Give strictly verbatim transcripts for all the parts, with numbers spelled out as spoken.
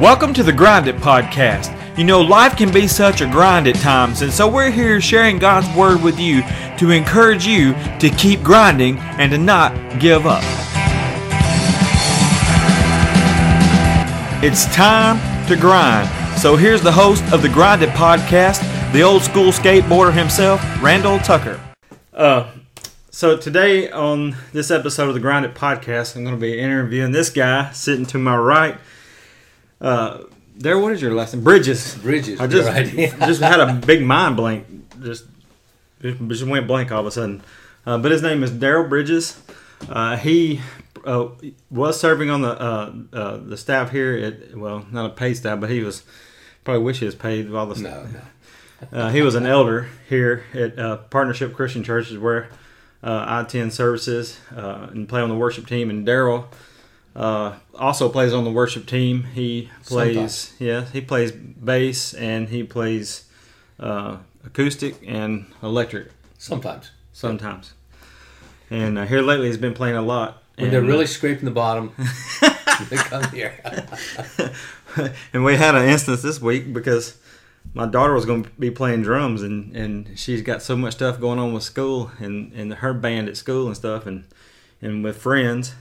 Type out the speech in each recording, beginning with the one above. Welcome to the Grind It Podcast. You know, life can be such a grind at times, and so we're here sharing God's Word with you to encourage you to keep grinding and to not give up. It's time to grind. So here's the host of the Grind It Podcast, the old school skateboarder himself, Randall Tucker. Uh, so today on this episode of the Grind It Podcast, I'm going to be interviewing this guy sitting to my right. Uh, there, what is your last name? Bridges. Bridges. I just, right. just had a big mind blank. Just, just went blank all of a sudden. Uh, but his name is Darryl Bridges. Uh, he uh, was serving on the uh, uh, the staff here at, well, not a paid staff, but he was, probably wish he was paid with all the stuff. No, no. uh, he was an elder here at uh, Partnership Christian Churches, where uh, I attend services uh, and play on the worship team. And Darryl Uh, also plays on the worship team. He plays, Sometimes. yeah, he plays bass and he plays uh, acoustic and electric. Sometimes. Sometimes. And uh, here lately he's been playing a lot. When and, they're really uh, scraping the bottom, they come here. And we had an instance this week because my daughter was going to be playing drums, and, and she's got so much stuff going on with school and, and her band at school and stuff, and, and with friends.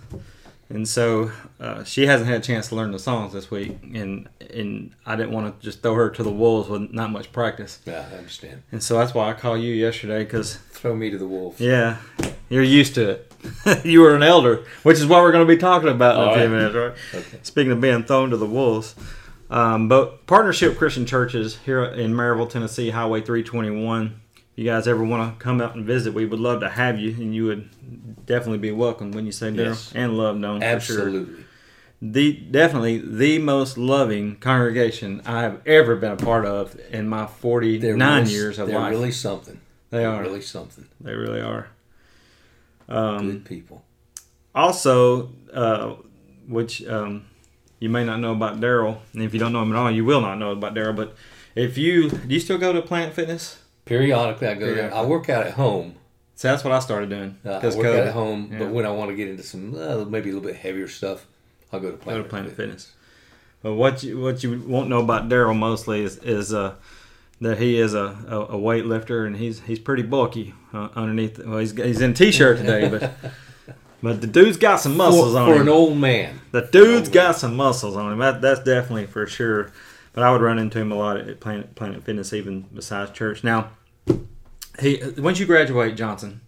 And so uh, she hasn't had a chance to learn the songs this week, and and I didn't want to just throw her to the wolves with not much practice. Yeah, I understand. And so that's why I called you yesterday, because... Throw me to the wolves. Yeah, you're used to it. You were an elder, which is what we're going to be talking about in All a few right. minutes, right? Okay. Speaking of being thrown to the wolves. Um, but Partnership Christian Churches here in Maryville, Tennessee, Highway three twenty-one. If you guys ever want to come out and visit, we would love to have you, and you would... definitely be welcome when you say Darryl yes. and love known. Absolutely. For sure. The definitely the most loving congregation I have ever been a part of in my forty-nine really, years of they're life. They're really something. They they're are really something. They really are. Um, Good people. Also, uh, which um, you may not know about Darryl, and if you don't know him at all, you will not know about Darryl. But if you do, you still go to Planet Fitness? Periodically, I go Periodically. there. I work out at home. So that's what I started doing. Uh, I work COVID. out at home, yeah. But when I want to get into some uh, maybe a little bit heavier stuff, I'll go to Planet, go to Planet Fitness. Fitness. But what you what you won't know about Darryl mostly is is uh, that he is a, a, a weightlifter, and he's he's pretty bulky uh, underneath. Well, he's he's in a t-shirt today, but but the dude's got some muscles for, on for him. For an old man. The dude's got man. some muscles on him. That, that's definitely for sure. But I would run into him a lot at Planet Planet Fitness, even besides church. Now. Hey, when did you graduate, Johnson?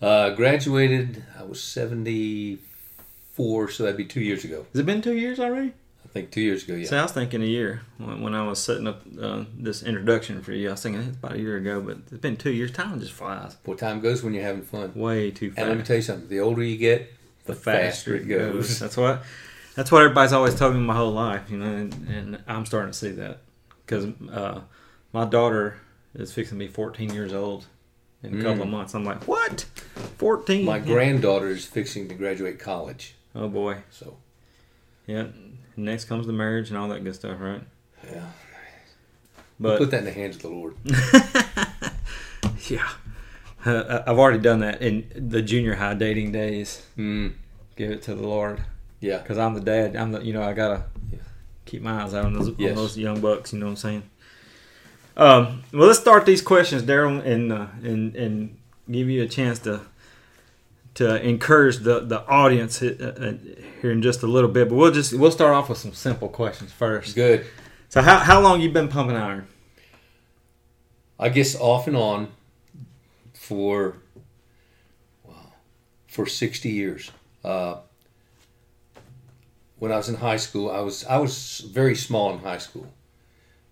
Uh, graduated, I was seventy-four, so that'd be two years ago. Has it been two years already? I think two years ago, yeah. So I was thinking a year when I was setting up uh, this introduction for you. I was thinking it's about a year ago, but it's been two years. Time just flies. Well, time goes when you're having fun. Way too fast. And let me tell you something. The older you get, the, the faster, faster it goes. goes. That's what that's what everybody's always told me my whole life, you know, and, and I'm starting to see that. Because uh, my daughter is fixing to be fourteen years old. In a couple mm. of months, I'm like, what? fourteen? My granddaughter is fixing to graduate college. Oh, boy. So. Yeah. Next comes the marriage and all that good stuff, right? Yeah. But we'll put that in the hands of the Lord. Yeah. Uh, I've already done that in the junior high dating days. Mm. Give it to the Lord. Yeah. Because I'm the dad. I'm the, you know, I got to yeah. keep my eyes out on those, yes. on those young bucks, you know what I'm saying? Um, well, let's start these questions, Darryl, and uh, and and give you a chance to to encourage the, the audience here in just a little bit. But we'll just we'll start off with some simple questions first. Good. So, how how long you been pumping iron? I guess off and on for well, for sixty years. Uh, when I was in high school, I was I was very small in high school.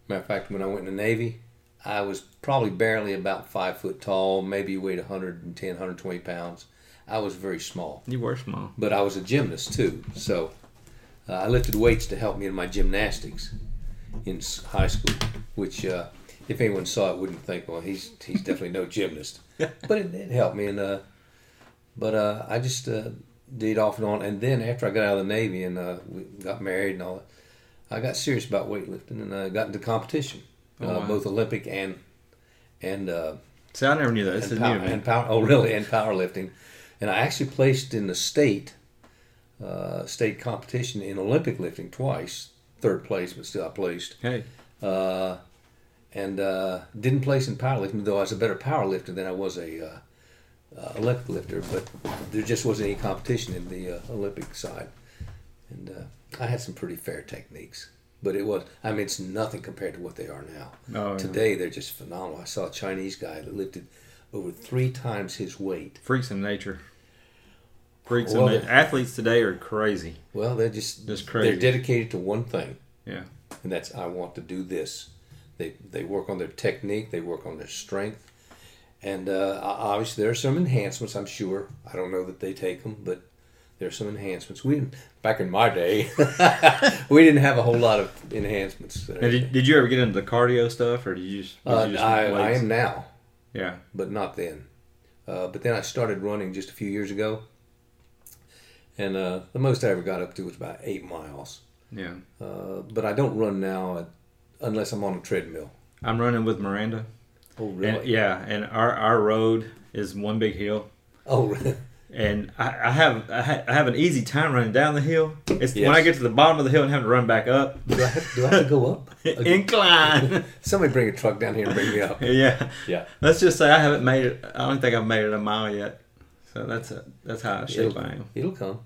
Matter of fact, when I went in the Navy, I was probably barely about five foot tall, maybe weighed one hundred ten, one hundred twenty pounds. I was very small. You were small. But I was a gymnast, too. So uh, I lifted weights to help me in my gymnastics in high school, which uh, if anyone saw it, wouldn't think, well, he's he's definitely no gymnast. But it, it helped me. And uh, But uh, I just uh, did off and on. And then after I got out of the Navy and uh, we got married and all that, I got serious about weightlifting, and I uh, got into competition, oh, uh, wow. both Olympic and and. Uh, See, I never knew that. This is power, new, man. And power, oh, really? And powerlifting, and I actually placed in the state uh, state competition in Olympic lifting twice, third place, but still I placed. Hey. Uh, and uh, didn't place in powerlifting, though I was a better powerlifter than I was a uh, uh, Olympic lifter. But there just wasn't any competition in the uh, Olympic side. And uh, I had some pretty fair techniques. But it was, I mean, it's nothing compared to what they are now. Oh, Today, yeah. They're just phenomenal. I saw a Chinese guy that lifted over three times his weight. Freaks of nature. Freaks well, of nature. Athletes today are crazy. Well, they're just, just crazy. They're dedicated to one thing. Yeah. And that's, I want to do this. They they work on their technique. They work on their strength. And uh, obviously, there are some enhancements, I'm sure. I don't know that they take them, but there's some enhancements. We didn't, back in my day, we didn't have a whole lot of enhancements. Did, did you ever get into the cardio stuff, or did you just? Did uh, you just I, I am now. Yeah, but not then. Uh, but then I started running just a few years ago, and uh, the most I ever got up to was about eight miles. Yeah. Uh, but I don't run now unless I'm on a treadmill. I'm running with Miranda. Oh, really? And, yeah, and our our road is one big hill. Oh, really? And I, I have I, ha, I have an easy time running down the hill. It's yes. When I get to the bottom of the hill and have to run back up. Do I have, do I have to go up? Incline. Somebody bring a truck down here and bring me up. Yeah, yeah. Let's just say I haven't made it. I don't think I've made it a mile yet. So that's a, that's how I shape I am. It'll come.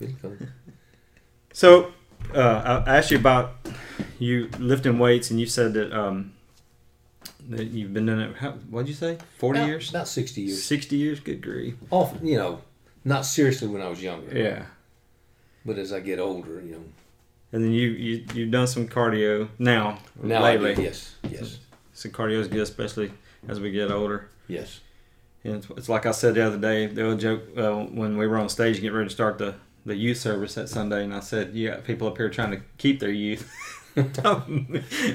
It'll come. So uh, I asked you about you lifting weights, and you said that um, that you've been doing it. How, what'd you say? Forty about, years? About sixty years. Sixty years. Good grief. Oh, you know. Not seriously when I was younger. Yeah. But as I get older, you know. And then you, you, you've done some cardio now. Now lately. I do, yes, yes. So, so cardio is good, especially as we get older. Yes. And it's, it's like I said the other day, the old joke, uh, when we were on stage getting ready to start the, the youth service that Sunday, and I said, you got people up here trying to keep their youth.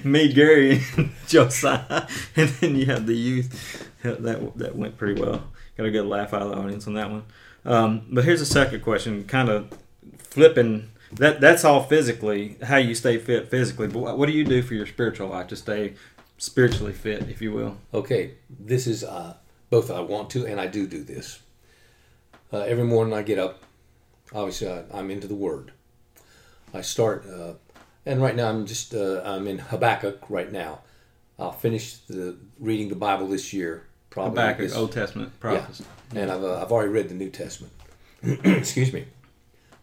Me, Gary, and Josiah. And then you have the youth. That, that went pretty well. Got a good laugh out of the audience on that one. Um, but here's a second question, kind of flipping. That that's all physically, how you stay fit physically. But what do you do for your spiritual life to stay spiritually fit, if you will? Okay, this is uh, both I want to and I do do this. Uh, every morning I get up, obviously I, I'm into the Word. I start, uh, and right now I'm just, uh, I'm in Habakkuk right now. I'll finish the reading the Bible this year. Probably Habakkuk, this, Old Testament prophets. Yeah. And I've uh, I've already read the New Testament. Excuse me.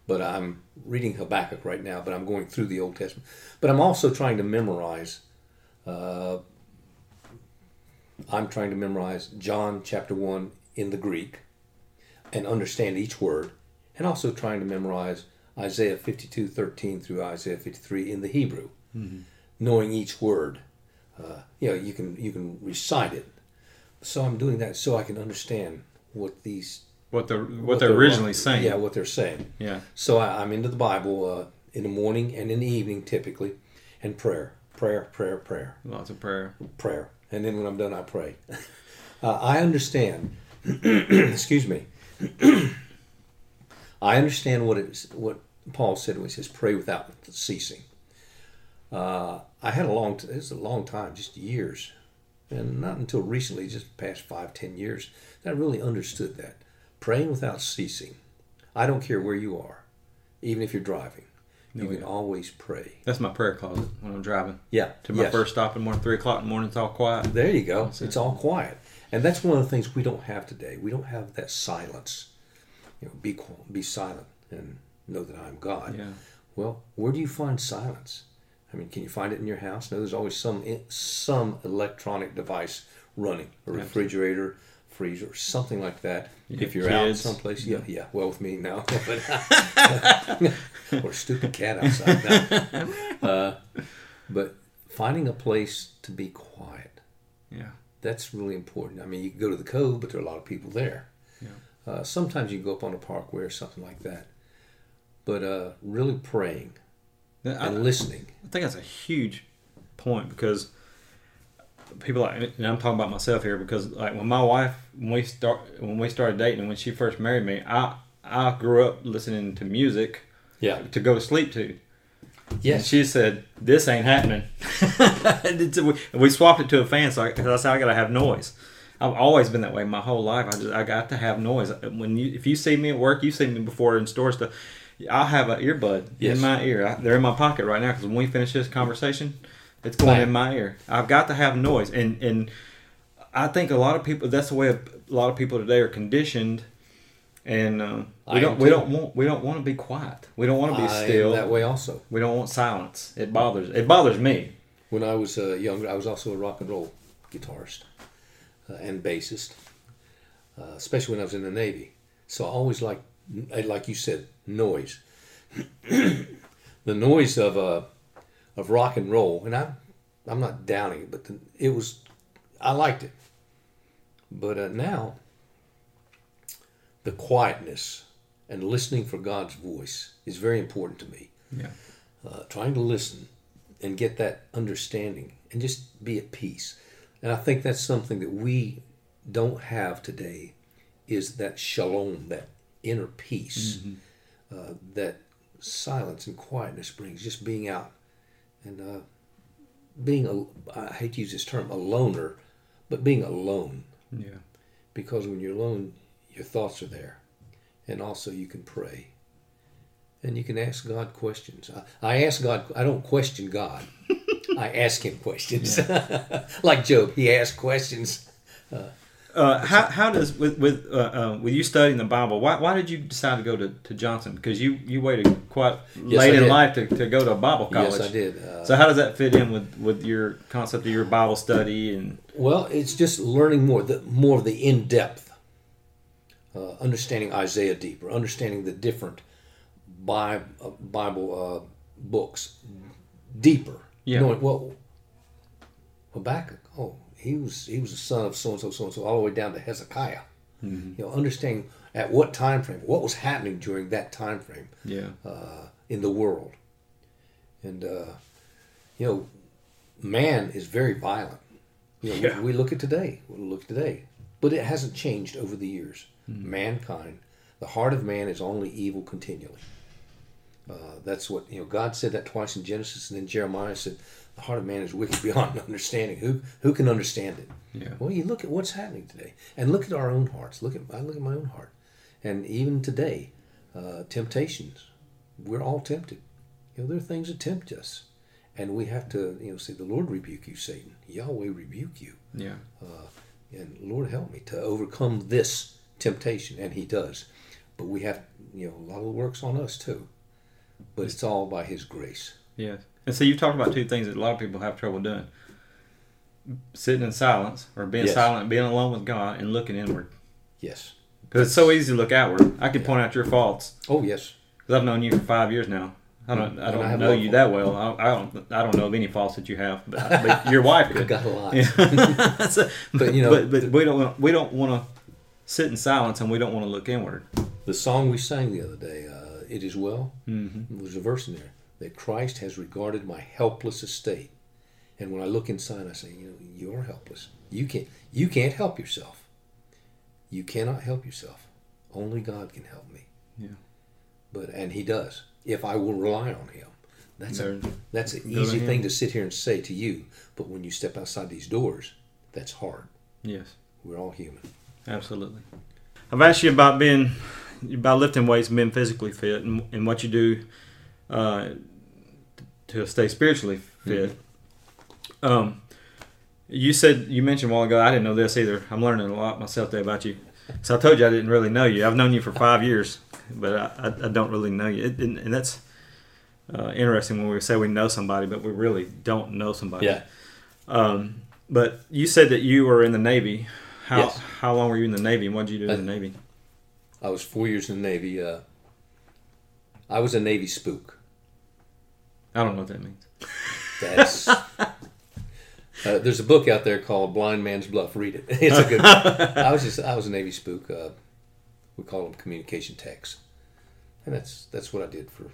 But I'm reading Habakkuk right now, but I'm going through the Old Testament. But I'm also trying to memorize, uh, I'm trying to memorize John chapter one in the Greek and understand each word. And also trying to memorize Isaiah fifty-two thirteen through Isaiah fifty-three in the Hebrew. Mm-hmm. Knowing each word. Uh, you know, you can you can recite it. So I'm doing that so I can understand what these... What they're, what what they're, they're originally what, saying. Yeah, what they're saying. Yeah. So I, I'm into the Bible uh, in the morning and in the evening, typically, and prayer. Prayer, prayer, prayer. Lots of prayer. Prayer. And then when I'm done, I pray. uh, I understand... excuse me. I understand what it's, what Paul said when he says, pray without ceasing. Uh, I had a long... T- it was a long time, just years... And not until recently, just the past five, ten years, that I really understood that. Praying without ceasing. I don't care where you are, even if you're driving. No, you can yeah. always pray. That's my prayer closet when I'm driving. Yeah. To my yes. first stop in the morning, three o'clock in the morning, it's all quiet. There you go. It's all quiet. And that's one of the things we don't have today. We don't have that silence. You know, be be silent and know that I'm God. Yeah. Well, where do you find silence? I mean, can you find it in your house? No, there's always some some electronic device running, a refrigerator, freezer, something like that. Yeah, if you're kids. Out someplace, yeah, yeah. Well, with me now, or a stupid cat outside now. Uh, but finding a place to be quiet, yeah, that's really important. I mean, you can go to the Cove, but there are a lot of people there. Yeah. Uh, sometimes you can go up on a parkway or something like that. But uh, really praying. And I, listening. I think that's a huge point because people like, and I'm talking about myself here because like when my wife, when we start, when we started dating, when she first married me, I I grew up listening to music, yeah, to go to sleep to. Yes. And she said, "This ain't happening." We swapped it to a fan, so I, so I said, "I gotta have noise." I've always been that way my whole life. I just I got to have noise. When you if you see me at work, you see me before in store stuff. I have an earbud yes. in my ear. I, they're in my pocket right now because when we finish this conversation, it's going Bam. in my ear. I've got to have noise, and and I think a lot of people. That's the way a lot of people today are conditioned, and uh, we I don't we too. don't want we don't want to be quiet. We don't want to be I still. Am that way also. We don't want silence. It bothers it bothers me. When I was uh, younger, I was also a rock and roll guitarist uh, and bassist, uh, especially when I was in the Navy. So I always liked, like you said, noise. The noise of uh, of rock and roll, and I, I'm not downing it, but the, it was, I liked it. But uh, now, the quietness and listening for God's voice is very important to me. Yeah, uh, trying to listen and get that understanding and just be at peace. And I think that's something that we don't have today, is that shalom, that inner peace, mm-hmm. uh, that silence and quietness brings, just being out and uh, being, a, I hate to use this term, a loner, but being alone. Yeah. Because when you're alone, your thoughts are there. And also you can pray. And you can ask God questions. I, I ask God, I don't question God. I ask him questions. Yeah. Like Job, he asked questions. Uh, Uh, how how does with with uh, uh, with you studying the Bible? Why why did you decide to go to, to Johnson? Because you, you waited quite yes, late in life to, to go to Bible college. Yes, I did. Uh, so how does that fit in with, with your concept of your Bible study and? Well, it's just learning more the more of the in depth, uh, understanding Isaiah deeper, understanding the different Bible, uh, Bible uh, books deeper. Yeah. Knowing, well, Habakkuk. Oh. He was he was the son of so and so, so and so, all the way down to Hezekiah. Mm-hmm. You know, understanding at what time frame, what was happening during that time frame, yeah, uh, in the world, and uh, you know, man is very violent. You know, yeah. we, we look at today, we look at today, but it hasn't changed over the years. Mm-hmm. Mankind, the heart of man is only evil continually. Uh, that's what you know. God said that twice in Genesis, and then Jeremiah said, "The heart of man is wicked beyond understanding. Who who can understand it?" Yeah. Well, you look at what's happening today, and look at our own hearts. Look at I look at my own heart, and even today, uh, temptations. We're all tempted. You know, there are things that tempt us, and we have to you know say, "The Lord rebuke you, Satan. Yahweh rebuke you." Yeah. Uh, and Lord help me to overcome this temptation, and He does. But we have you know a lot of the work's on us too. But it's all by His grace. Yes. And so you talked about two things that a lot of people have trouble doing. Sitting in silence, or being yes. silent, being alone with God, and looking inward. Yes. Because it's so easy to look outward. I can yeah. point out your faults. Oh, yes. Because I've known you for five years now. I don't I don't I know you that well. I, I don't I don't know of any faults that you have. But, I, but your wife could. Got a lot. Yeah. so, but, you know, but, but we don't, we don't want to sit in silence, and we don't want to look inward. The song we sang the other day, uh, It Is Well, mm-hmm. there's a verse in there, that Christ has regarded my helpless estate. And when I look inside, I say, you know, you are helpless. You can't, you can't help yourself. You cannot help yourself. Only God can help me. Yeah. But and He does, if I will rely on Him. That's a, that's an easy thing to sit here and say to you, but when you step outside these doors, that's hard. Yes. We're all human. Absolutely. I've asked you about being... by lifting weights and being physically fit, and, and what you do uh, to stay spiritually fit. Mm-hmm. Um, you said, you mentioned a while ago, I didn't know this either. I'm learning a lot myself today about you. So I told you I didn't really know you. I've known you for five years, but I, I, I don't really know you. It, and, and that's uh, interesting when we say we know somebody, but we really don't know somebody. Yeah. Um, but you said that you were in the Navy. How yes. how long were you in the Navy, and what did you do in uh, the Navy? I was four years in the Navy. Uh, I was a Navy spook. I don't know what that means. That's uh, there's a book out there called Blind Man's Bluff. Read it. It's a good book. I was just I was a Navy spook. Uh, we call them communication techs, and that's that's what I did for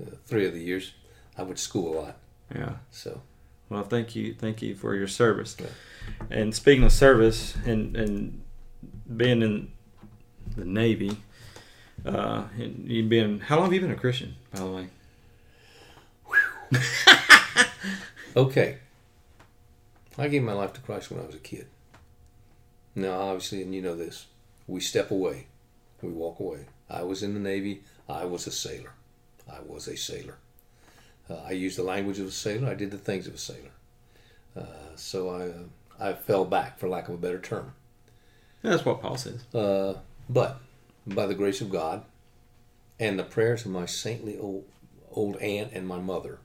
uh, three of the years. I went to school a lot. Yeah. So. Well, thank you, thank you for your service. Yeah. And speaking of service, and and being in the Navy, uh, and you've been, how long have you been a Christian, by the way? Okay. I gave my life to Christ when I was a kid. Now, obviously, and you know this, we step away. We walk away. I was in the Navy. I was a sailor. I was a sailor. Uh, I used the language of a sailor. I did the things of a sailor. Uh, so I, uh, I fell back, for lack of a better term. That's what Paul says. Uh, but by the grace of God and the prayers of my saintly old, old aunt and my mother,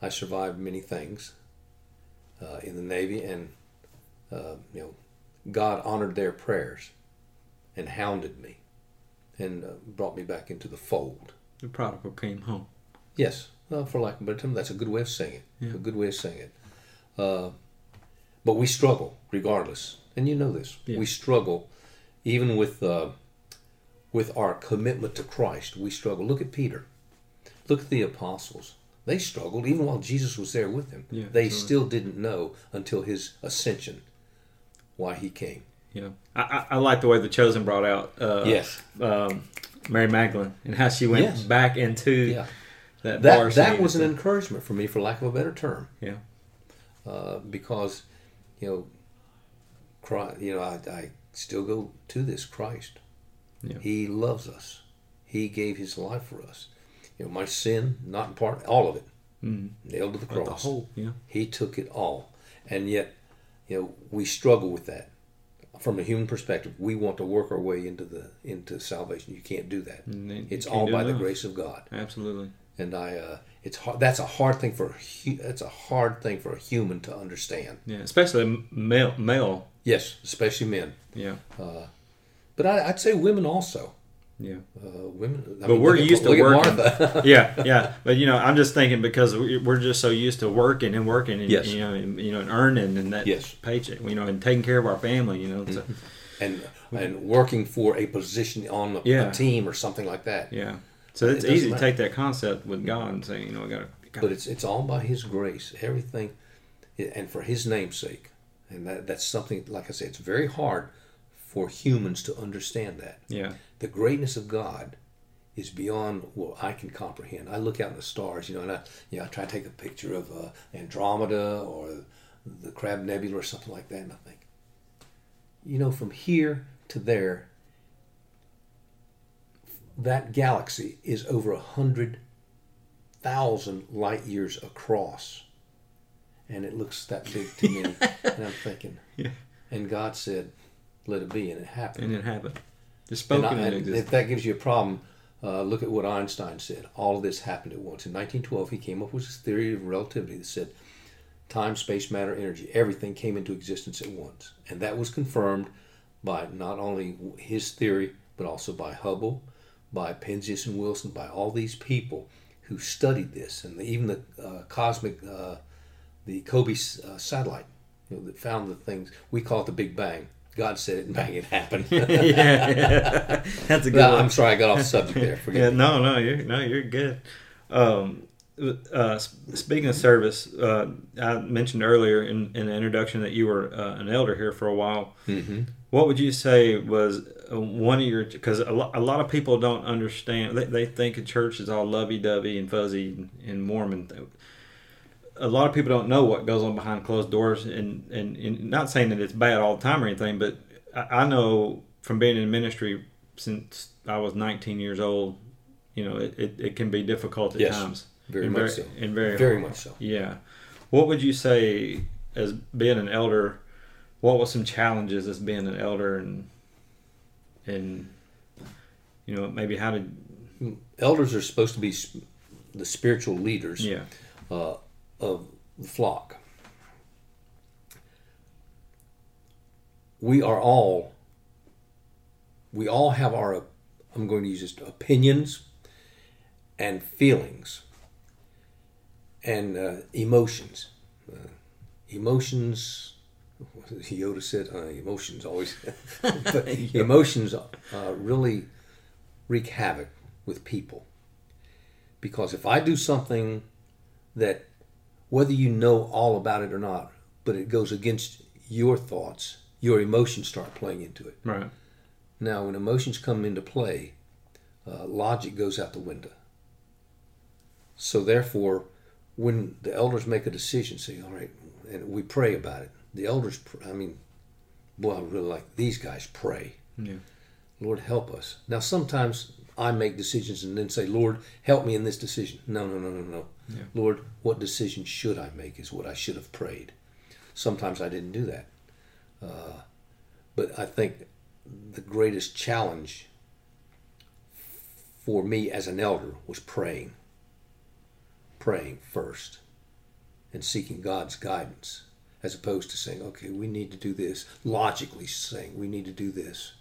I survived many things uh, in the Navy, and uh, you know, God honored their prayers and hounded me and uh, brought me back into the fold. The prodigal came home. Yes. Well, for lack of a better term, that's a good way of saying it. Yeah. A good way of saying it. Uh, but we struggle regardless. And you know this. Yeah. We struggle even with uh, with our commitment to Christ. We struggle. Look at Peter. Look at the apostles. They struggled even while Jesus was there with them. Yeah, they sure. still didn't know until his ascension why he came. Yeah, I, I, I like the way The Chosen brought out uh, yes. um, Mary Magdalene and how she went yes. back into yeah. that bar That, that was an that. encouragement for me, for lack of a better term. Yeah, uh, because you know, Christ, you know, I, I still go to this Christ. Yeah. He loves us. He gave his life for us. You know, my sin, not in part, all of it, mm. nailed to the cross. The whole, yeah. He took it all. And yet, you know, we struggle with that. From a human perspective, we want to work our way into the into salvation. You can't do that. You it's all by enough. the grace of God. Absolutely. And I, uh, it's hard. That's a hard thing for a, that's a hard thing for a human to understand. Yeah, especially male. male. Yes, especially men. Yeah. Uh, but I, I'd say women also. Yeah, uh, women. I but mean, we're used at, to working. yeah, yeah. But you know, I'm just thinking because we're just so used to working and working, and yes. you know, and, you know, and earning and that yes. paycheck, you know, and taking care of our family, you know, so. and and working for a position on a, yeah. a team or something like that. Yeah. So it's it easy matter. to take that concept with God and say, you know, I got to. But it's it's all by His grace, everything, and for His name's sake, and that that's something. Like I said, it's very hard for humans to understand that. Yeah. The greatness of God is beyond what I can comprehend. I look out in the stars, you know, and I, you know, I try to take a picture of uh, Andromeda or the Crab Nebula or something like that, and I think, you know, from here to there, that galaxy is over a hundred thousand light years across, and it looks that big to me. And I'm thinking, yeah. and God said, "Let it be," and it happened. And it happened. Spoken and I, and if that gives you a problem, uh, look at what Einstein said. All of this happened at once. In nineteen twelve, he came up with his theory of relativity that said time, space, matter, energy, everything came into existence at once. And that was confirmed by not only his theory, but also by Hubble, by Penzias and Wilson, by all these people who studied this. And the, even the uh, cosmic, uh, the COBE uh, satellite, you know, that found the things. We call it the Big Bang. God said it, and bang, it happened. yeah, yeah, that's a good. No, one. I'm sorry, I got off subject there. Forget yeah, me. no, no, you're no, you're good. Um, uh, speaking of service, uh, I mentioned earlier in, in the introduction that you were uh, an elder here for a while. Mm-hmm. What would you say was one of your? Because a, lo- a lot of people don't understand. They, they think a church is all lovey-dovey and fuzzy and, and Mormon. A lot of people don't know what goes on behind closed doors, and, and, and not saying that it's bad all the time or anything, but I, I know from being in ministry since I was nineteen years old, you know, it, it, it can be difficult at yes, times. Very and much very, so. And very very much so. Yeah. What would you say as being an elder, what were some challenges as being an elder, and, and you know, maybe how did... Elders are supposed to be the spiritual leaders. Yeah. Uh, of the flock. We are all, we all have our, I'm going to use this, opinions and feelings and uh, emotions. Uh, emotions, Yoda said, uh, emotions always, but yeah. emotions uh, really wreak havoc with people. Because if I do something that whether you know all about it or not, but it goes against your thoughts, your emotions start playing into it. Right. Now, when emotions come into play, uh, logic goes out the window. So therefore, when the elders make a decision, say, all right, and we pray about it. The elders, I mean, boy, I really like these guys pray. Yeah. Lord, help us. Now, sometimes I make decisions and then say, Lord, help me in this decision. No, no, no, no, no. Yeah. Lord, what decision should I make is what I should have prayed. Sometimes I didn't do that. Uh, but I think the greatest challenge for me as an elder was praying. Praying first and seeking God's guidance, as opposed to saying, okay, we need to do this. Logically saying, we need to do this.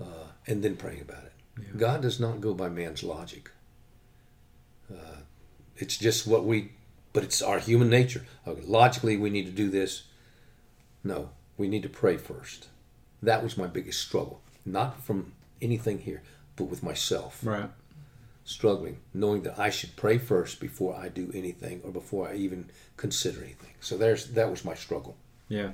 Uh, and then praying about it. Yeah. God does not go by man's logic. Uh, it's just what we, but it's our human nature. Okay, logically, we need to do this. No, we need to pray first. That was my biggest struggle. Not from anything here, but with myself. Right. Struggling, knowing that I should pray first before I do anything or before I even consider anything. So there's that was my struggle. Yeah.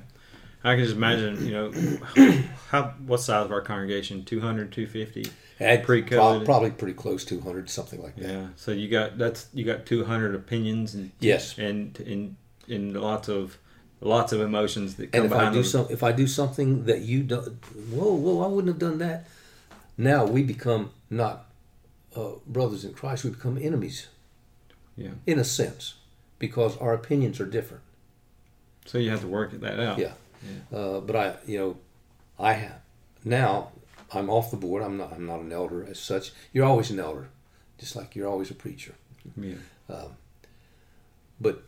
I can just imagine, you know, how what size of our congregation? two hundred, two fifty? I'd pre-COVID? Probably pretty close, two hundred, something like that. Yeah. So you got that's you got two hundred opinions and yes, and and and lots of lots of emotions that come and if behind I do them. Some, if I do something that you don't, whoa, whoa, I wouldn't have done that. Now we become not uh, brothers in Christ; we become enemies. Yeah. In a sense, because our opinions are different. So you have to work that out. Yeah. Yeah. Uh, but I, you know, I have, now I'm off the board. I'm not, I'm not an elder as such. You're always an elder, just like you're always a preacher. Yeah. Um, but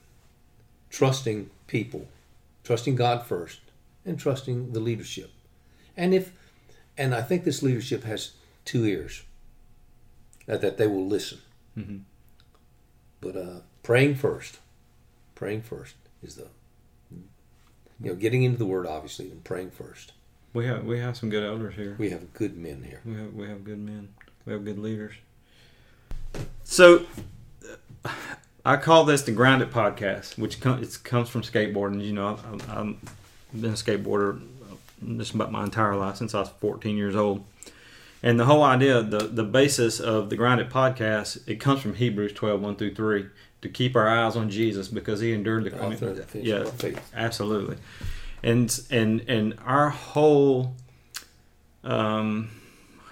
trusting people, trusting God first and trusting the leadership. And if, and I think this leadership has two ears that, that they will listen, mm-hmm. but, uh, praying first, praying first is the, you know, getting into the Word, obviously, and praying first. We have we have some good elders here. We have good men here. We have we have good men. We have good leaders. So, I call this the Grind It Podcast, which com- it comes from skateboarding. You know, I've, I've been a skateboarder just about my entire life since I was fourteen years old. And the whole idea, the, the basis of the Grind It Podcast, it comes from Hebrews twelve, one through three. To keep our eyes on Jesus because he endured the I mean, the yeah, faith. Absolutely. And and and our whole um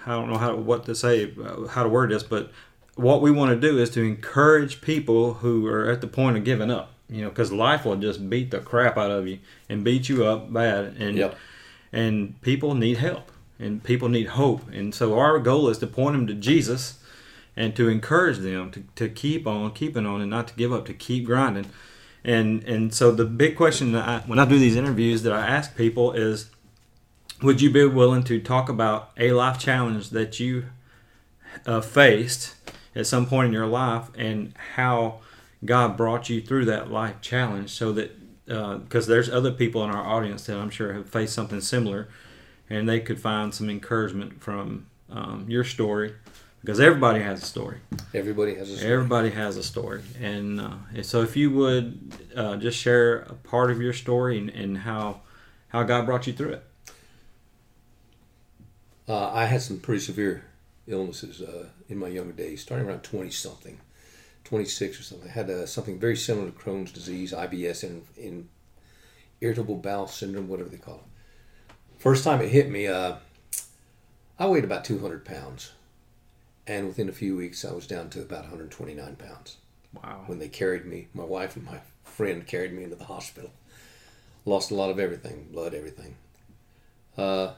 I don't know how what to say how to word this, but what we want to do is to encourage people who are at the point of giving up, you know, cuz life will just beat the crap out of you and beat you up bad and yep. and people need help and people need hope. And so our goal is to point them to Jesus. And to encourage them to, to keep on keeping on and not to give up, to keep grinding. And and so the big question that I, when I do these interviews that I ask people is, would you be willing to talk about a life challenge that you uh, faced at some point in your life and how God brought you through that life challenge? So that, because uh, there's other people in our audience that I'm sure have faced something similar and they could find some encouragement from um, your story. Because everybody has a story. Everybody has a story. Everybody has a story. And, uh, and so if you would uh, just share a part of your story and, and how how God brought you through it. Uh, I had some pretty severe illnesses uh, in my younger days, starting around twenty-something, twenty-six or something. I had uh, something very similar to Crohn's disease, I B S, and, and irritable bowel syndrome, whatever they call it. First time it hit me, uh, I weighed about two hundred pounds. And within a few weeks, I was down to about one hundred twenty-nine pounds. Wow. When they carried me, my wife and my friend carried me into the hospital. Lost a lot of everything, blood, everything. Uh,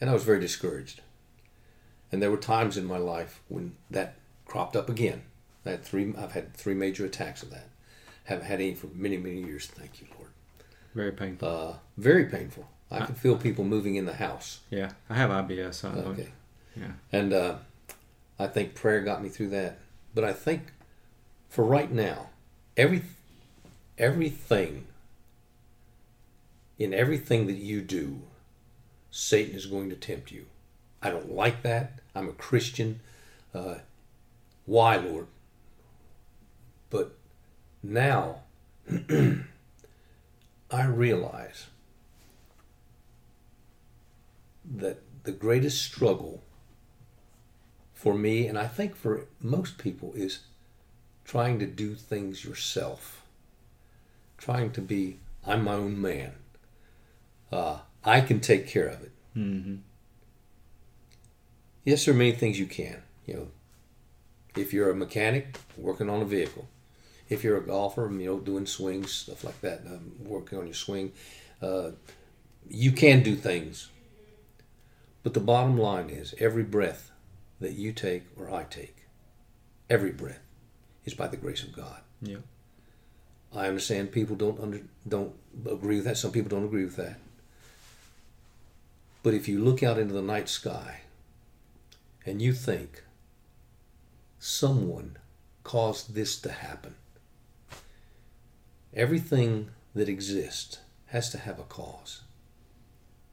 and I was very discouraged. And there were times in my life when that cropped up again. I had three, I've had three major attacks of that. Haven't had any for many, many years. Thank you, Lord. Very painful. Uh, very painful. I, I could feel people moving in the house. Yeah, I have I B S. So okay. Yeah. And... Uh, I think prayer got me through that. But I think for right now, every everything, in everything that you do, Satan is going to tempt you. I don't like that. I'm a Christian. Uh, why, Lord? But now, I realize that the greatest struggle for me, and I think for most people, is trying to do things yourself. Trying to be, I'm my own man. Uh, I can take care of it. Mm-hmm. Yes, there are many things you can. You know, if you're a mechanic, working on a vehicle. If you're a golfer, you know, doing swings, stuff like that, um, working on your swing. Uh, you can do things. But the bottom line is every breath that you take or I take, every breath is by the grace of God. Yeah. I understand people don't under, don't agree with that. Some people don't agree with that. But if you look out into the night sky and you think someone caused this to happen, everything that exists has to have a cause,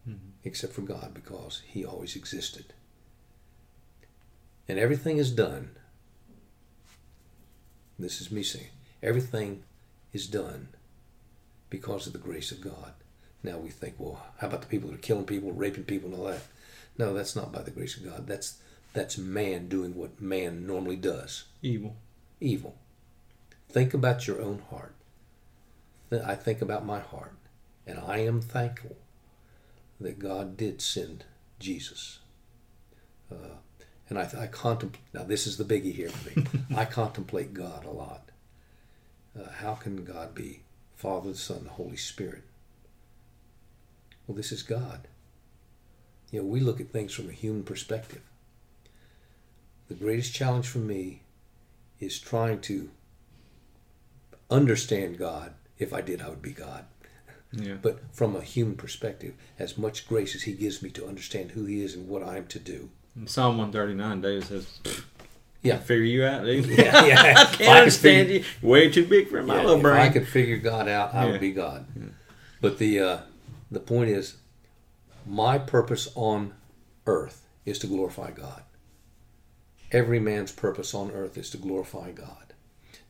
mm-hmm. except for God, because He always existed. And everything is done. This is me saying, everything is done because of the grace of God. Now we think, well, how about the people that are killing people, raping people, and all that? No, that's not by the grace of God. That's that's man doing what man normally does. Evil. Evil. Think about your own heart. I think about my heart, and I am thankful that God did send Jesus. Uh, and I, I contemplate, now this is the biggie here for me. I contemplate God a lot. Uh, how can God be Father, Son, Holy Spirit? Well, this is God. You know, we look at things from a human perspective. The greatest challenge for me is trying to understand God. If I did, I would be God. Yeah. But from a human perspective, as much grace as He gives me to understand who He is and what I'm to do. In Psalm one thirty-nine, David says, yeah. I can figure you out, dude. Yeah, yeah. I can't I understand figure, you. Way too big for my yeah, little brain. If I could figure God out, I yeah. would be God. Yeah. But the uh, the point is, my purpose on earth is to glorify God. Every man's purpose on earth is to glorify God.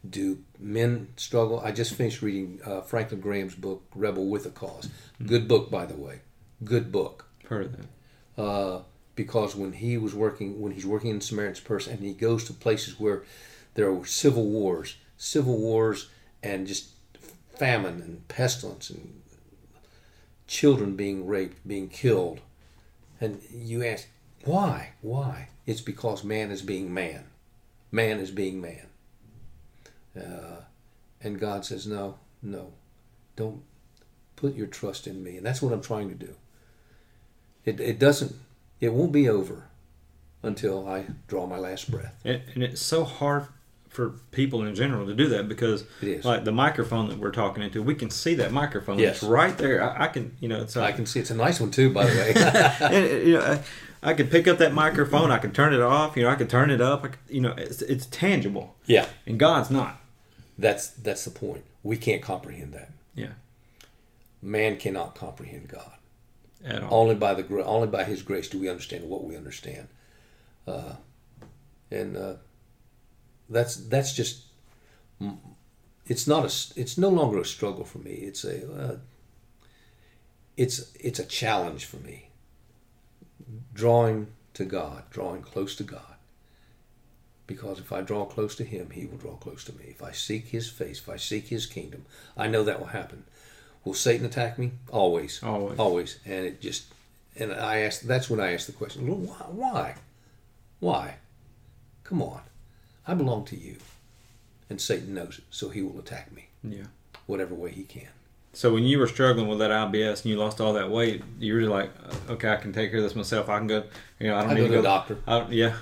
Do men struggle? I just finished reading uh, Franklin Graham's book, Rebel with a Cause. Mm-hmm. Good book, by the way. Good book. Heard of that. Uh, because when he was working, when he's working in Samaritan's Purse, and he goes to places where there were civil wars, civil wars and just famine and pestilence and children being raped, being killed. And you ask, why? Why? It's because man is being man. Man is being man. Uh, and God says, no, no, don't put your trust in me. And that's what I'm trying to do. It it doesn't, it won't be over until I draw my last breath. And, and it's so hard for people in general to do that because, like the microphone that we're talking into, we can see that microphone. Yes. It's right there. I, I can, you know, it's like, I can see it's a nice one too, by the way. And, you know, I, I could pick up that microphone. I could turn it off. You know, I could turn it up. I could, you know, it's it's tangible. Yeah. And God's not. That's that's the point. We can't comprehend that. Yeah. Man cannot comprehend God. At all. Only by the only by His grace do we understand what we understand. Uh, and uh, that's that's just. It's not a. It's no longer a struggle for me. It's a. Uh, it's it's a challenge for me. Drawing to God, drawing close to God. Because if I draw close to Him, He will draw close to me. If I seek His face, if I seek His kingdom, I know that will happen. Will Satan attack me? Always. Always. Always. And it just, and I asked, that's when I asked the question, Lord, why? Why? Why? Come on. I belong to You. And Satan knows it, so he will attack me. Yeah. Whatever way he can. So when you were struggling with that I B S and you lost all that weight, you were like, okay, I can take care of this myself. I can go, you know, I don't I need go to go. Doctor. I, yeah.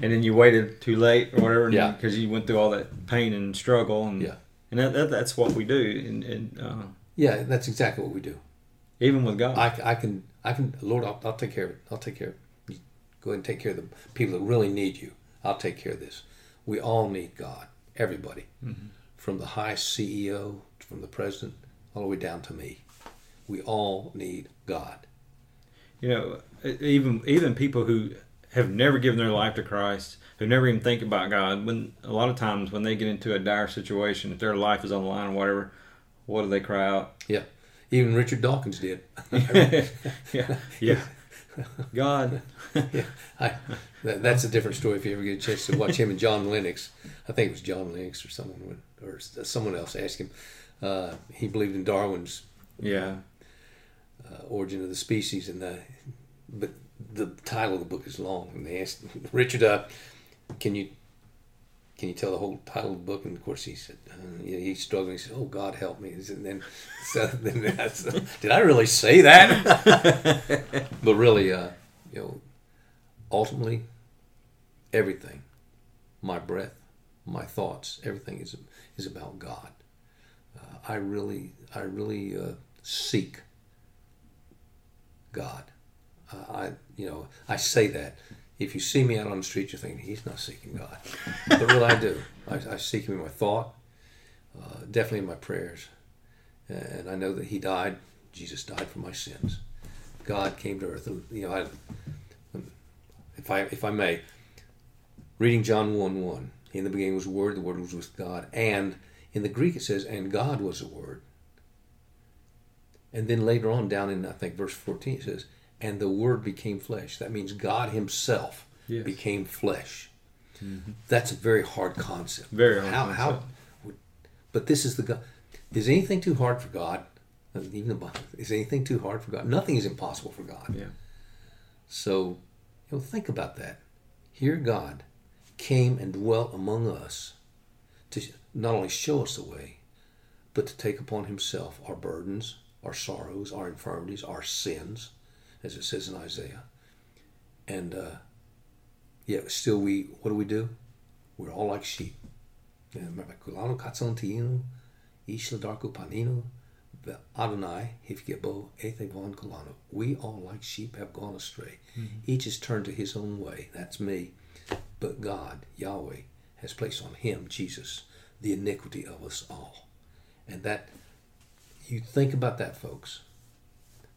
And then you waited too late or whatever because yeah. you went through all that pain and struggle. And, yeah. And that, that, that's what we do. And, and uh, yeah, that's exactly what we do. Even with God. I, I can, I can, Lord, I'll, I'll take care of it. I'll take care of it. Go ahead and take care of the people that really need You. I'll take care of this. We all need God. Everybody. Mm-hmm. From the highest C E O, from the president, all the way down to me. We all need God. You know, even even people who have never given their life to Christ, who never even think about God, when a lot of times when they get into a dire situation, if their life is on the line or whatever, what do they cry out? Yeah. Even Richard Dawkins did. yeah. Yeah. God. yeah. I, that, that's a different story if you ever get a chance to watch him and John Lennox. I think it was John Lennox or someone or someone else asked him. Uh, he believed in Darwin's yeah. uh, origin of the species, and the, but the title of the book is long, and they asked Richard, uh, can you can you tell the whole title of the book? And of course he said, uh, yeah, he's struggling. He said, oh, God help me. And then, so, then I said, did I really say that? But really, uh, you know, ultimately, everything, my breath, my thoughts, everything is is about God. Uh, I really, I really uh, seek God. Uh, I, you know, I say that. If you see me out on the street, you're thinking, he's not seeking God. But really, I do. I, I seek him in my thought, uh, definitely in my prayers. And I know that he died. Jesus died for my sins. God came to earth. You know, I, if I if I may, reading John one one, in the beginning was the Word, the Word was with God. And in the Greek it says, and God was the Word. And then later on, down in, I think, verse fourteen, it says, and the Word became flesh. That means God himself yes. became flesh. Mm-hmm. That's a very hard concept. Very hard how, concept. How, but this is the God. Is anything too hard for God? Even the Bible, is anything too hard for God? Nothing is impossible for God. Yeah. So, you know, think about that. Here God came and dwelt among us to not only show us the way, but to take upon himself our burdens, our sorrows, our infirmities, our sins, as it says in Isaiah. And uh, yet still we, what do we do? We're all like sheep. We all like sheep have gone astray. Mm-hmm. Each has turned to his own way. That's me. But God, Yahweh, has placed on him, Jesus, the iniquity of us all. And that, you think about that, folks.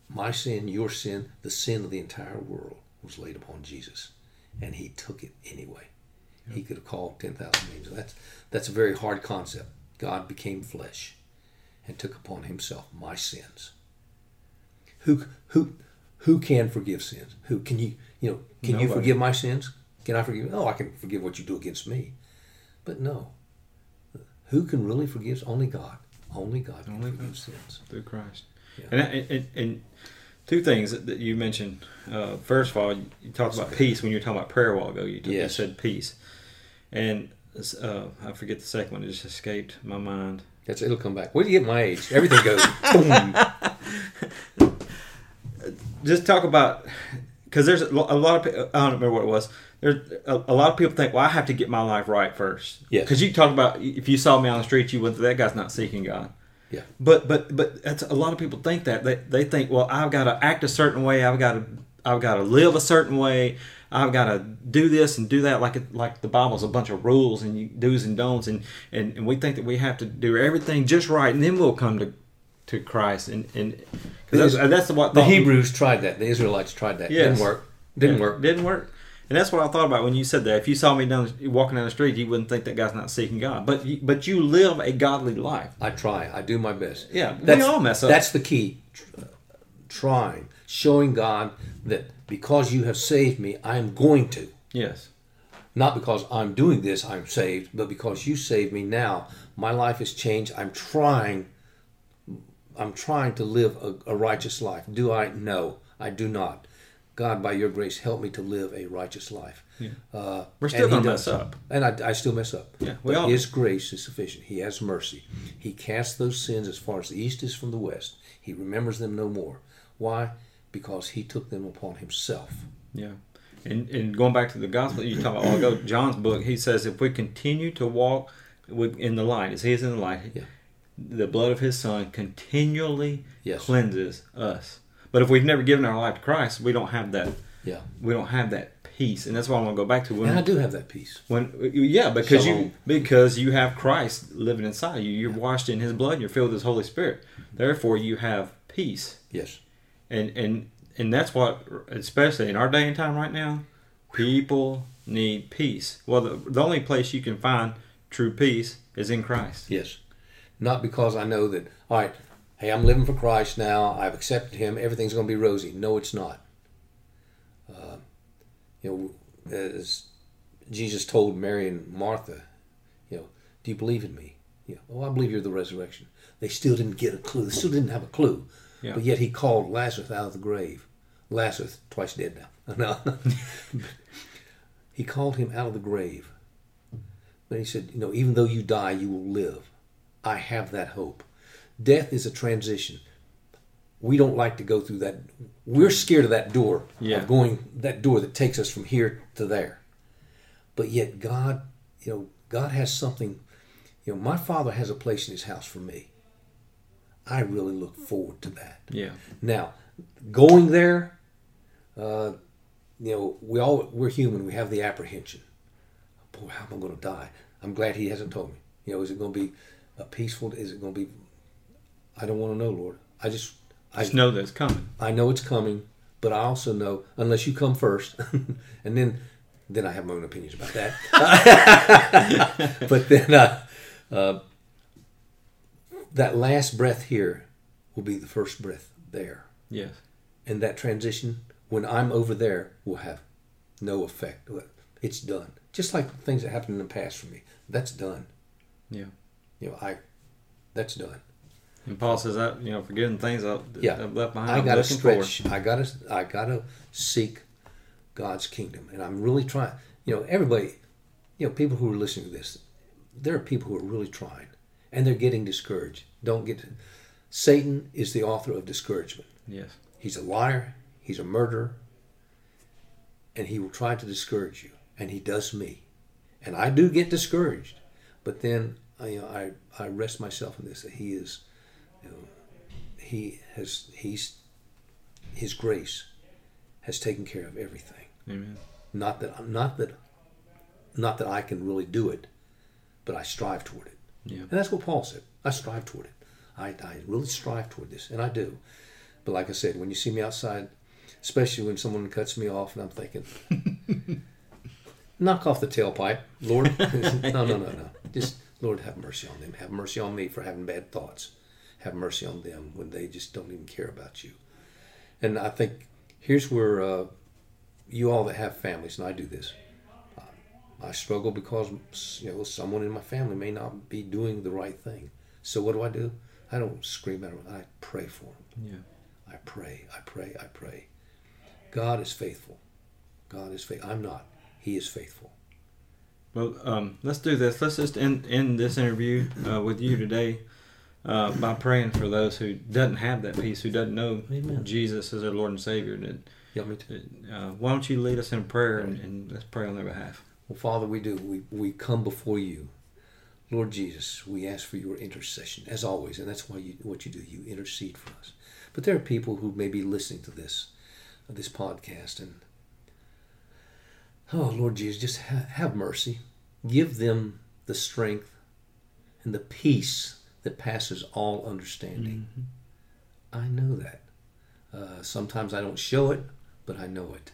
My sin, your sin, the sin of the entire world was laid upon Jesus. And he took it anyway. Yep. He could have called ten thousand names. That's, that's a very hard concept. God became flesh and took upon himself my sins. Who who who can forgive sins? Who can you, you know, can Nobody. you forgive my sins? Can I forgive? Oh, I can forgive what you do against me. But no. Who can really forgive? Only God. Only God can Only forgive God. sins. Through Christ. Yeah. And, I, and and two things that you mentioned. Uh, first of all, you talked about peace when you were talking about prayer a while ago. You, took, yes. you said peace. And uh, I forget the second one. It just escaped my mind. That's, it'll come back. Where do you get my age? Everything goes boom. Just talk about... Because there's a lot of, I don't remember what it was. There's a, a lot of people think, well, I have to get my life right first. Yeah. Because you talk about, if you saw me on the street, you wouldn't, that guy's not seeking God. Yeah. But but but that's, a lot of people think that they they think, well, I've got to act a certain way. I've got to I've got to live a certain way. I've got to do this and do that. Like it, like the Bible's a bunch of rules and do's and don'ts, and, and and we think that we have to do everything just right, and then we'll come to. To Christ, and and that's, that's what the Hebrews tried that. The Israelites tried that. Yes. Didn't work. Didn't yeah. work. Didn't work. And that's what I thought about when you said that. If you saw me down walking down the street, you wouldn't think that guy's not seeking God. But you, but you live a godly life. I try. I do my best. Yeah, that's, we all mess up. That's the key. Trying, showing God that because you have saved me, I am going to. Yes. Not because I'm doing this, I'm saved, but because you saved me. Now my life has changed. I'm trying. I'm trying to live a, a righteous life. Do I? No, I do not. God, by your grace, help me to live a righteous life. Yeah. Uh, We're still going to mess up. And I, I still mess up. Yeah, we but all... His grace is sufficient. He has mercy. He casts those sins as far as the east is from the west. He remembers them no more. Why? Because he took them upon himself. Yeah. And and going back to the gospel you talked about a while ago, John's book, he says if we continue to walk in the light, as he is in the light, yeah. the blood of his son continually yes. cleanses us. But if we've never given our life to Christ, we don't have that. Yeah, we don't have that peace, and that's what I want to go back to. When and I do have that peace. When yeah, because so, you because you have Christ living inside you. You're washed in His blood. You're filled with His Holy Spirit. Therefore, you have peace. Yes, and and and that's what, especially in our day and time right now, people need peace. Well, the, the only place you can find true peace is in Christ. Yes. Not because I know that, all right, hey, I'm living for Christ now. I've accepted Him. Everything's going to be rosy. No, it's not. Uh, you know, as Jesus told Mary and Martha, you know, do you believe in me? You know, oh, I believe you're the resurrection. They still didn't get a clue. They still didn't have a clue. Yeah. But yet He called Lazarus out of the grave. Lazarus, twice dead now. No. He called him out of the grave. And he said, you know, even though you die, you will live. I have that hope. Death is a transition. We don't like to go through that. We're scared of that door, yeah. of going, that door that takes us from here to there. But yet God, you know, God has something. You know, my Father has a place in His house for me. I really look forward to that. Yeah. Now, going there, uh, you know, we all, we're human. We have the apprehension. Boy, how am I going to die? I'm glad He hasn't told me. You know, is it going to be a peaceful? Is it going to be? I don't want to know, Lord. I just, I just know that it's coming. I know it's coming, but I also know unless you come first, and then, then I have my own opinions about that. But then, uh, uh, that last breath here will be the first breath there. Yes. And that transition, when I'm over there, will have no effect. It's done. Just like things that happened in the past for me, that's done. Yeah. You know, I, that's done. And Paul says, I, you know, forgetting things I've yeah. left behind. I got to stretch. Forward. I got to. I got to seek God's kingdom, and I'm really trying. You know, everybody, you know, people who are listening to this, there are people who are really trying, and they're getting discouraged. Don't get. Satan is the author of discouragement. Yes. He's a liar. He's a murderer. And he will try to discourage you, and he does me, and I do get discouraged. But then, you know, I I rest myself in this that He is. You know, he has he's his grace has taken care of everything. Amen. Not that not that not that I can really do it, but I strive toward it. Yeah. And that's what Paul said. I strive toward it. I, I really strive toward this, and I do. But like I said, when you see me outside, especially when someone cuts me off, and I'm thinking, knock off the tailpipe, Lord. no, no, no, no. Just Lord, have mercy on them. Have mercy on me for having bad thoughts. Have mercy on them when they just don't even care about you. And I think here's where uh, you all that have families, and I do this, I, I struggle because, you know, someone in my family may not be doing the right thing. So what do I do? I don't scream at them. I pray for them. Yeah. I pray, I pray, I pray. God is faithful. God is faithful. I'm not. He is faithful. Well, um, let's do this. Let's just end, end this interview uh, with you today. Uh, by praying for those who doesn't have that peace, who doesn't know Amen. Jesus as their Lord and Savior. And, yeah, me too. Uh, why don't you lead us in prayer, and, and let's pray on their behalf. Well, Father, we do. We we come before you. Lord Jesus, we ask for your intercession, as always, and that's why you what you do. You intercede for us. But there are people who may be listening to this, uh, this podcast, and, oh, Lord Jesus, just ha- have mercy. Give them the strength and the peace that passes all understanding. Mm-hmm. I know that. Uh, sometimes I don't show it, but I know it.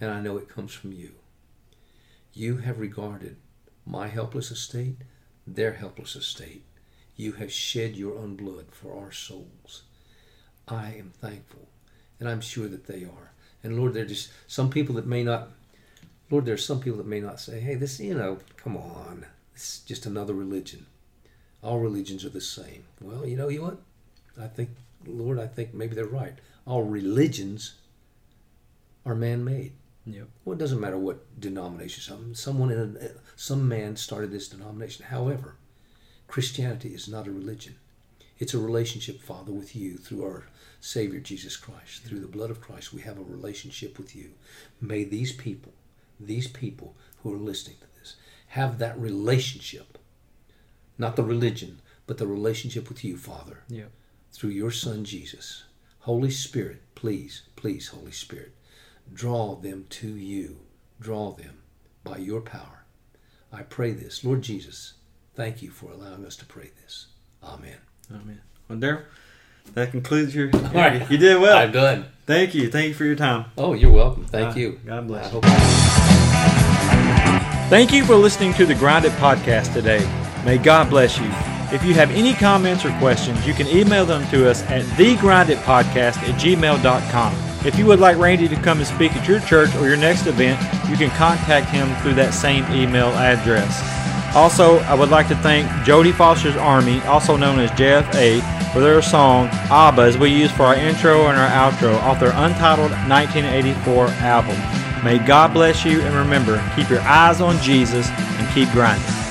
And I know it comes from you. You have regarded my helpless estate, their helpless estate. You have shed your own blood for our souls. I am thankful, and I'm sure that they are. And Lord, there are just some people that may not, Lord, there are some people that may not say, hey, this, you know, come on, it's just another religion. All religions are the same. Well, you know, you know what? I think, Lord, I think maybe they're right. All religions are man-made. Yep. Well, it doesn't matter what denomination. Some someone in a, some man started this denomination. However, Christianity is not a religion. It's a relationship, Father, with you through our Savior Jesus Christ. Yep. Through the blood of Christ, we have a relationship with you. May these people, these people who are listening to this, have that relationship. Not the religion, but the relationship with you, Father. Yeah. Through your Son, Jesus. Holy Spirit, please, please, Holy Spirit, draw them to you. Draw them by your power. I pray this. Lord Jesus, thank you for allowing us to pray this. Amen. Amen. Well, Darryl, that concludes your... All right. You did well. I'm done. Thank you. Thank you for your time. Oh, you're welcome. Thank God, you. God bless. I hope you. Thank you for listening to the Grind It Podcast today. May God bless you. If you have any comments or questions, you can email them to us at the grind it podcast at gmail dot com. If you would like Randy to come and speak at your church or your next event, you can contact him through that same email address. Also, I would like to thank Jody Foster's Army, also known as J F A, with their song Abba, as we use for our intro and our outro off their untitled nineteen eighty-four album. May God bless you, and remember, keep your eyes on Jesus and keep grinding.